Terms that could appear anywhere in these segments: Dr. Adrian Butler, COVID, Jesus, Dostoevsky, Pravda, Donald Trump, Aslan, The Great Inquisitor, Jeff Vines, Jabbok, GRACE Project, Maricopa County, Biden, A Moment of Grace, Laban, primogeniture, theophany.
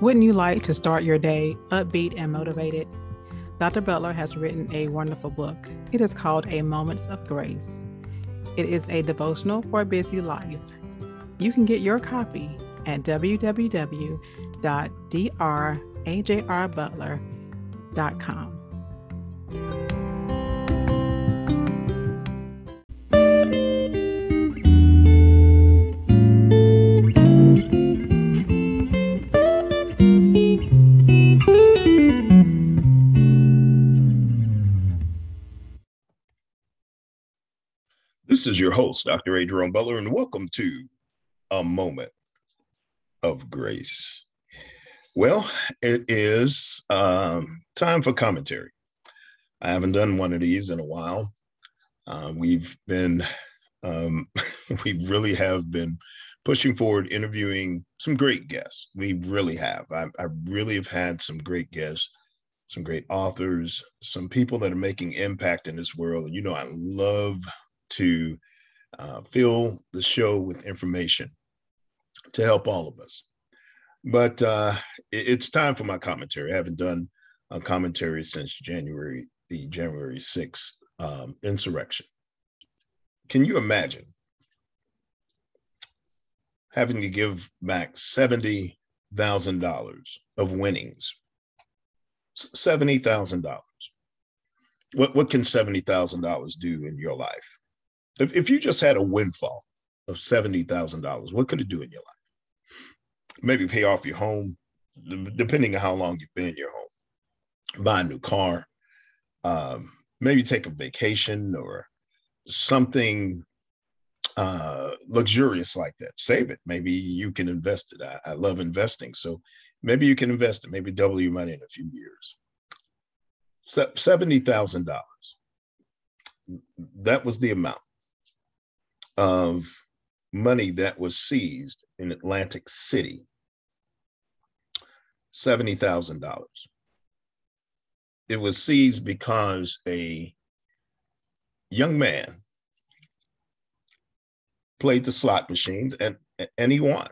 Wouldn't you like to start your day upbeat and motivated? Dr. Butler has written a wonderful book. It is called A Moment of Grace. It is a devotional for a busy life. You can get your copy at www.drajrbutler.com. This is your host, Dr. Adrian Butler, and welcome to A Moment of Grace. Well, it is time for commentary. I haven't done one of these in a while. We really have been pushing forward, interviewing some great guests. We really have. I really have had some great guests, some great authors, some people that are making impact in this world. And you know, I love to fill the show with information to help all of us. But it's time for my commentary. I haven't done a commentary since January 6th insurrection. Can you imagine having to give back $70,000 of winnings? $70,000. What can $70,000 do in your life? If you just had a windfall of $70,000, what could it do in your life? Maybe pay off your home, depending on how long you've been in your home, buy a new car, maybe take a vacation or something luxurious like that. Save it. Maybe you can invest it. I love investing. So maybe you can invest it, maybe double your money in a few years. $70,000. That was the amount of money that was seized in Atlantic City. $70,000. It was seized because a young man played the slot machines and he won.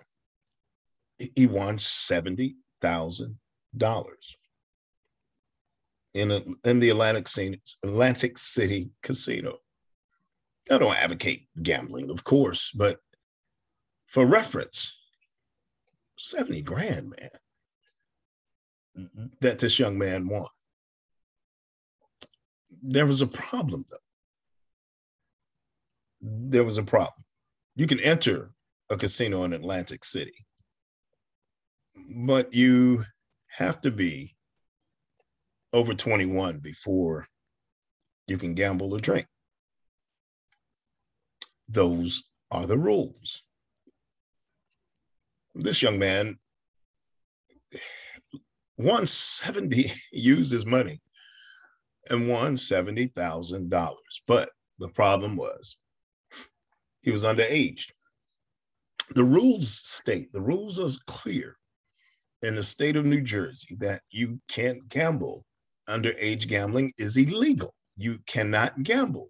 He won $70,000 in the Atlantic City casino. I don't advocate gambling, of course, but for reference, 70 grand, man, that this young man won. There was a problem, though. There was a problem. You can enter a casino in Atlantic City, but you have to be over 21 before you can gamble or drink. Those are the rules. This young man won used his money and won $70,000. But the problem was he was underage. The rules are clear in the state of New Jersey that you can't gamble. Underage gambling is illegal. You cannot gamble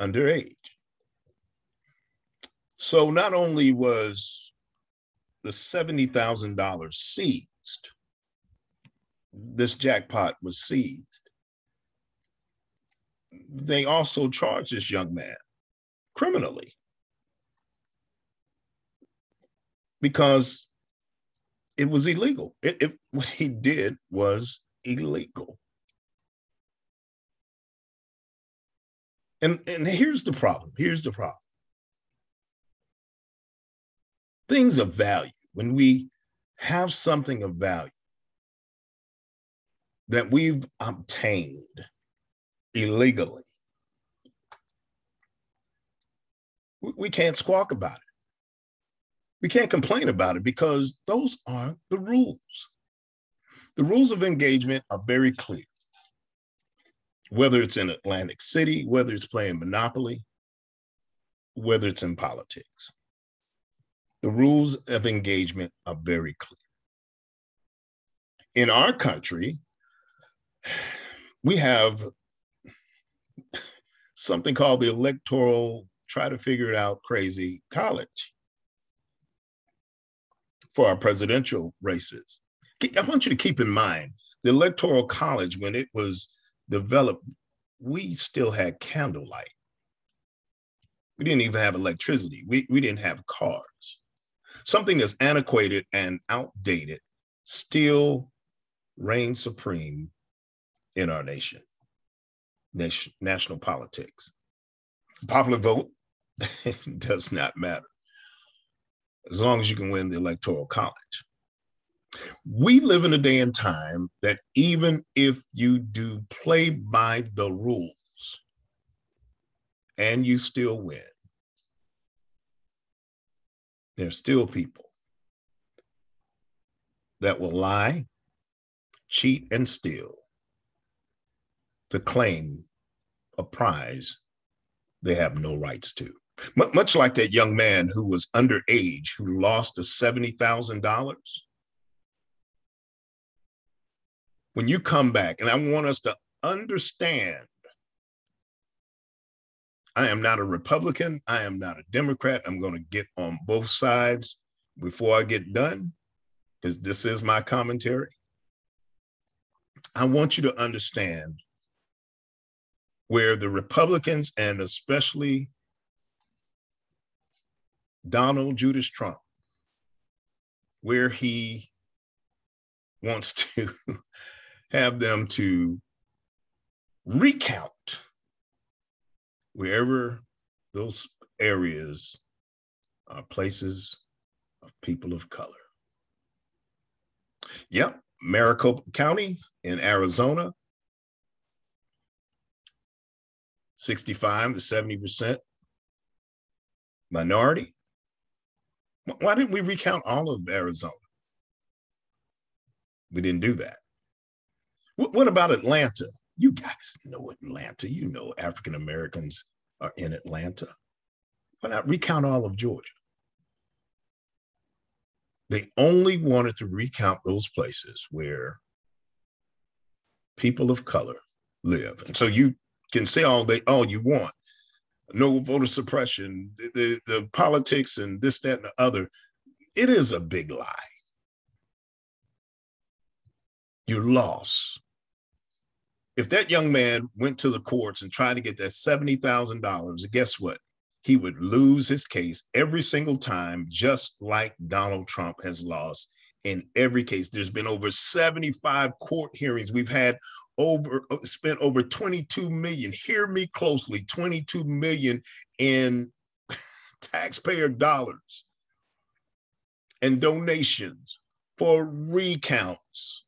underage. So not only was the $70,000 seized, this jackpot was seized, they also charged this young man criminally because it was illegal. What he did was illegal. And here's the problem. Here's the problem. Things of value, when we have something of value that we've obtained illegally, we can't squawk about it. We can't complain about it because those are the rules. The rules of engagement are very clear. Whether it's in Atlantic City, whether it's playing Monopoly, whether it's in politics. The rules of engagement are very clear. In our country, we have something called the electoral try to figure it out crazy college. for our presidential races. I want you to keep in mind, the Electoral College, when it was developed, we still had candlelight. We didn't even have electricity. We didn't have cars. Something that's antiquated and outdated still reigns supreme in our nation, national politics. The popular vote does not matter as long as you can win the Electoral College. We live in a day and time that even if you do play by the rules and you still win, there's still people that will lie, cheat, and steal to claim a prize they have no rights to. Much like that young man who was underage, who lost the $70,000. When you come back, and I want us to understand, I am not a Republican, I am not a Democrat. I'm going to get on both sides before I get done, because this is my commentary. I want you to understand where the Republicans, and especially Donald Judas Trump, where he wants to have them to recount wherever those areas are places of people of color. Yep, Maricopa County in Arizona, 65 to 70% minority. Why didn't we recount all of Arizona? We didn't do that. What about Atlanta? You guys know Atlanta. You know African Americans are in Atlanta. Why not recount all of Georgia? They only wanted to recount those places where people of color live. And so you can say all you want. No voter suppression, the politics and this, that, and the other. It is a big lie. You lost. If that young man went to the courts and tried to get that $70,000, guess what? He would lose his case every single time, just like Donald Trump has lost in every case. There's been over 75 court hearings. We've had spent over 22 million, hear me closely, 22 million in taxpayer dollars and donations for recounts.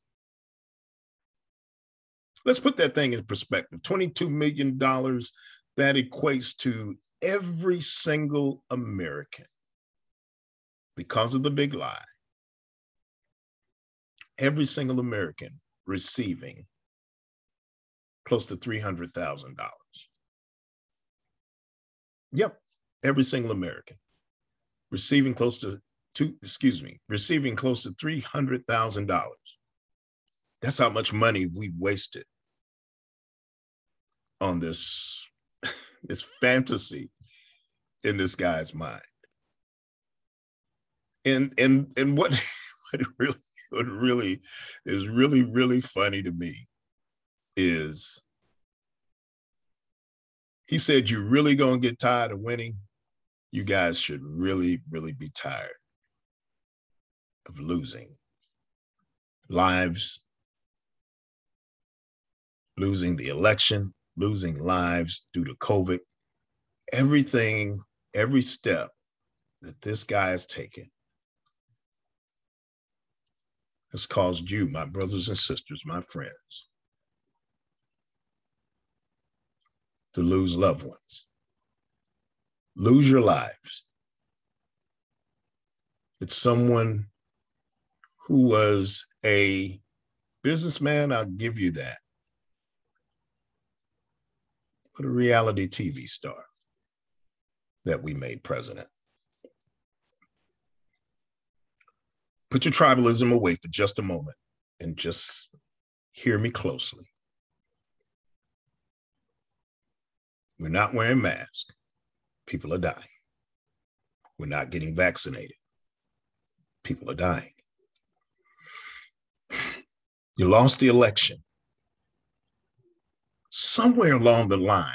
Let's put that thing in perspective. $22 million, that equates to every single American, because of the big lie, every single American receiving close to $300,000. Yep, every single American receiving close to $300,000. That's how much money we wasted on this fantasy in this guy's mind. And what really is really funny to me is he said, "You really gonna get tired of winning? You guys should really be tired of losing lives, losing the election, losing lives due to COVID." Everything, every step that this guy has taken has caused you, my brothers and sisters, my friends, to lose loved ones, lose your lives. It's someone who was a businessman, I'll give you that, but a reality TV star that we made president. Put your tribalism away for just a moment and just hear me closely. We're not wearing masks. People are dying. We're not getting vaccinated. People are dying. You lost the election. Somewhere along the line,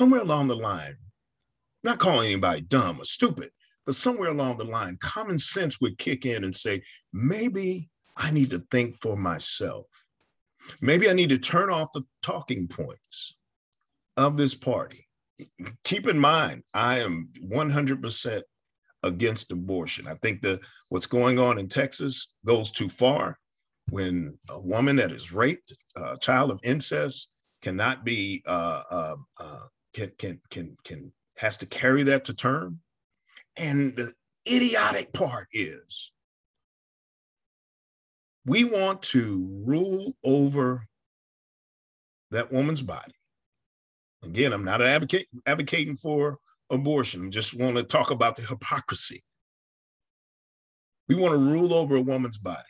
I'm not calling anybody dumb or stupid, but somewhere along the line, common sense would kick in and say, maybe I need to think for myself. Maybe I need to turn off the talking points of this party. Keep in mind, I am 100% against abortion. I think that what's going on in Texas goes too far. When a woman that is raped, a child of incest, cannot be has to carry that to term. And the idiotic part is, we want to rule over that woman's body. Again, I'm not advocating for abortion. I just want to talk about the hypocrisy. We want to rule over a woman's body.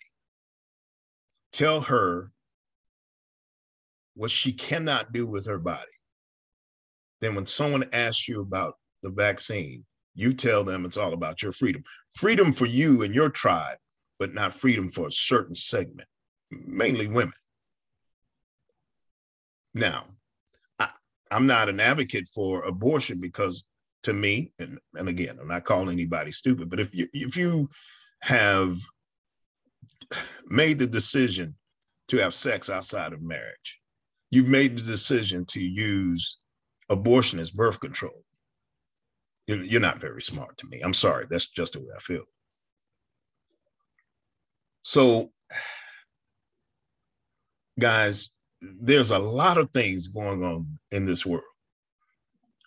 Tell her what she cannot do with her body. Then when someone asks you about the vaccine, you tell them it's all about your freedom. Freedom for you and your tribe, but not freedom for a certain segment, mainly women. Now, I'm not an advocate for abortion because to me, and again, I'm not calling anybody stupid, but if you have made the decision to have sex outside of marriage, you've made the decision to use abortion as birth control, you're not very smart to me. I'm sorry, that's just the way I feel. So guys, there's a lot of things going on in this world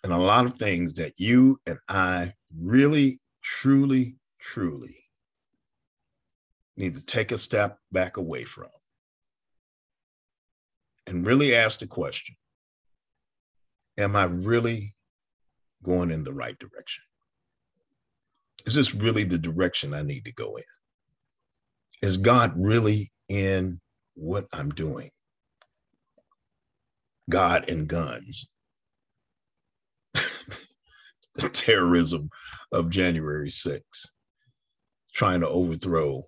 and a lot of things that you and I really, truly, truly need to take a step back away from and really ask the question, am I really going in the right direction? Is this really the direction I need to go in? Is God really in what I'm doing? God and guns. The terrorism of January 6th, trying to overthrow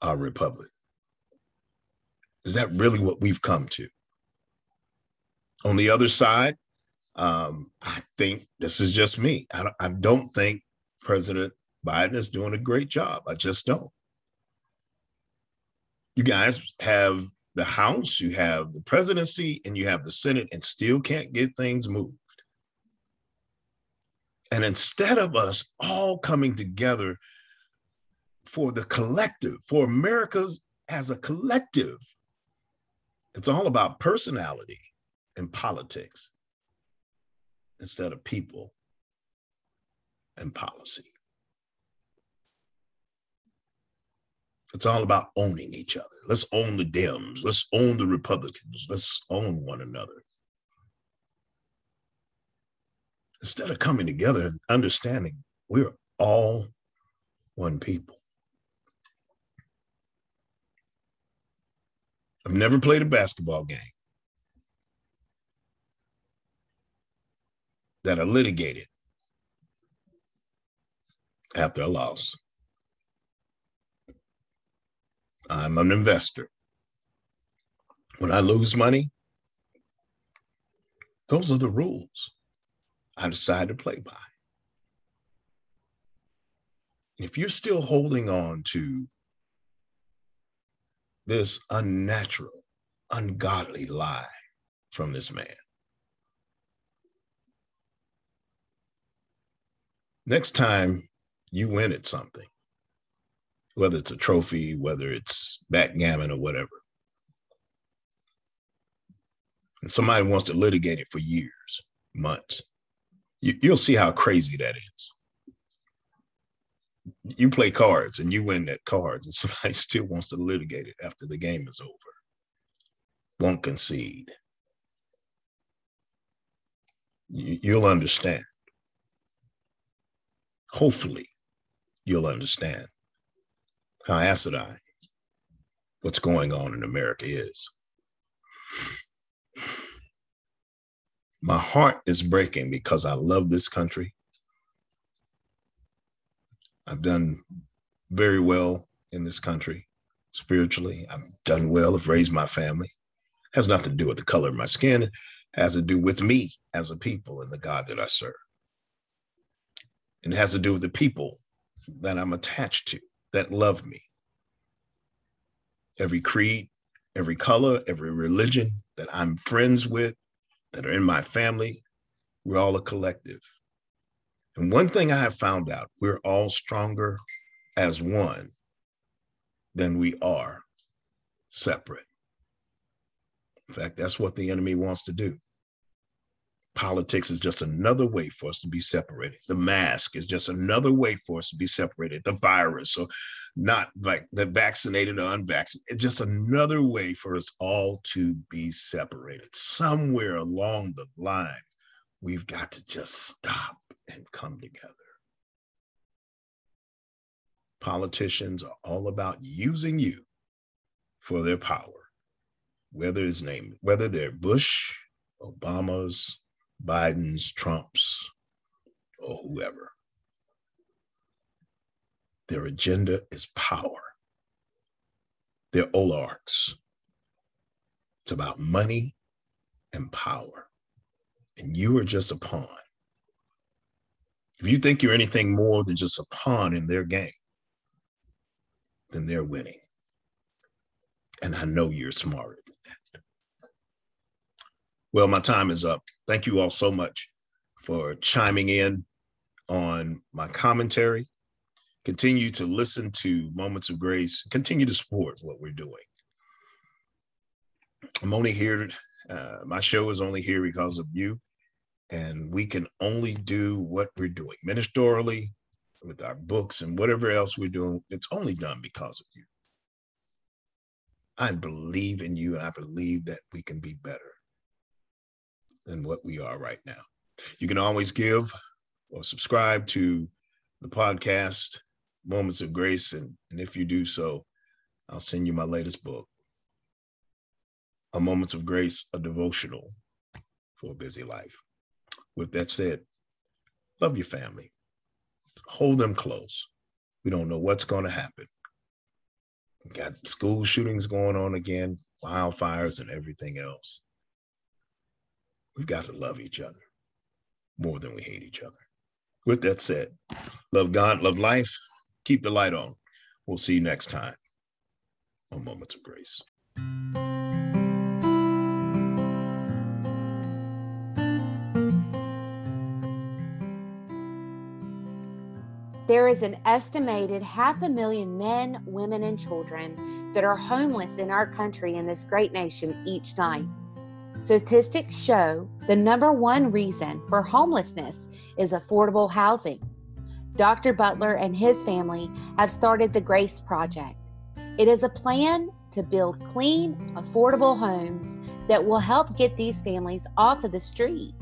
our republic. Is that really what we've come to? On the other side, I think this is just me. I don't think President Biden is doing a great job. I just don't. You guys have the House, you have the presidency, and you have the Senate, and still can't get things moved. And instead of us all coming together for the collective, for America's as a collective, it's all about personality and politics instead of people and policy. It's all about owning each other. Let's own the Dems. Let's own the Republicans. Let's own one another. Instead of coming together and understanding we're all one people. I've never played a basketball game that I litigated after I lost. I'm an investor. When I lose money, those are the rules I decide to play by. If you're still holding on to this unnatural, ungodly lie from this man, next time you win at something, whether it's a trophy, whether it's backgammon or whatever, and somebody wants to litigate it for years, months, you'll see how crazy that is. You play cards and you win at cards and somebody still wants to litigate it after the game is over. Won't concede. You'll understand. Hopefully, you'll understand how acidine what's going on in America is. My heart is breaking because I love this country. I've done very well in this country spiritually. I've done well. I've raised my family. It has nothing to do with the color of my skin. It has to do with me as a people and the God that I serve. And it has to do with the people that I'm attached to, that love me. Every creed, every color, every religion that I'm friends with, that are in my family, we're all a collective. And one thing I have found out, we're all stronger as one than we are separate. In fact, that's what the enemy wants to do. Politics is just another way for us to be separated. The mask is just another way for us to be separated. The virus, or not like the vaccinated or unvaccinated, it's just another way for us all to be separated. Somewhere along the line, we've got to just stop and come together. Politicians are all about using you for their power, whether it's named, whether they're Bush, Obama's, Biden's, Trump's, or whoever. Their agenda is power. They're oligarchs. It's about money and power. And you are just a pawn. If you think you're anything more than just a pawn in their game, then they're winning. And I know you're smarter than that. Well, my time is up. Thank you all so much for chiming in on my commentary. Continue to listen to Moments of Grace. Continue to support what we're doing. I'm only here, my show is only here because of you, and we can only do what we're doing ministerially with our books and whatever else we're doing. It's only done because of you. I believe in you, and I believe that we can be better than what we are right now. You can always give or subscribe to the podcast, Moments of Grace. And if you do so, I'll send you my latest book, A Moment of Grace, a devotional for a busy life. With that said, love your family. Hold them close. We don't know what's going to happen. We got school shootings going on again, wildfires and everything else. We've got to love each other more than we hate each other. With that said, love God, love life, keep the light on. We'll see you next time on Moments of Grace. There is an estimated 500,000 men, women, and children that are homeless in our country and this great nation each night. Statistics show the number one reason for homelessness is affordable housing. Dr. Butler and his family have started the GRACE Project. It is a plan to build clean, affordable homes that will help get these families off of the street.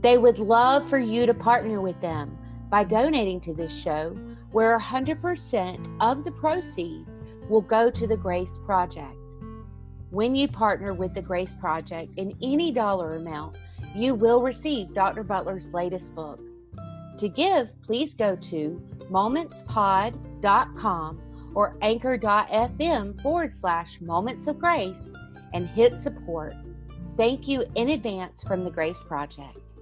They would love for you to partner with them by donating to this show, where 100% of the proceeds will go to the GRACE Project. When you partner with the GRACE Project in any dollar amount, you will receive Dr. Butler's latest book. To give, please go to momentspod.com or anchor.fm/Moments of Grace and hit support. Thank you in advance from the GRACE Project.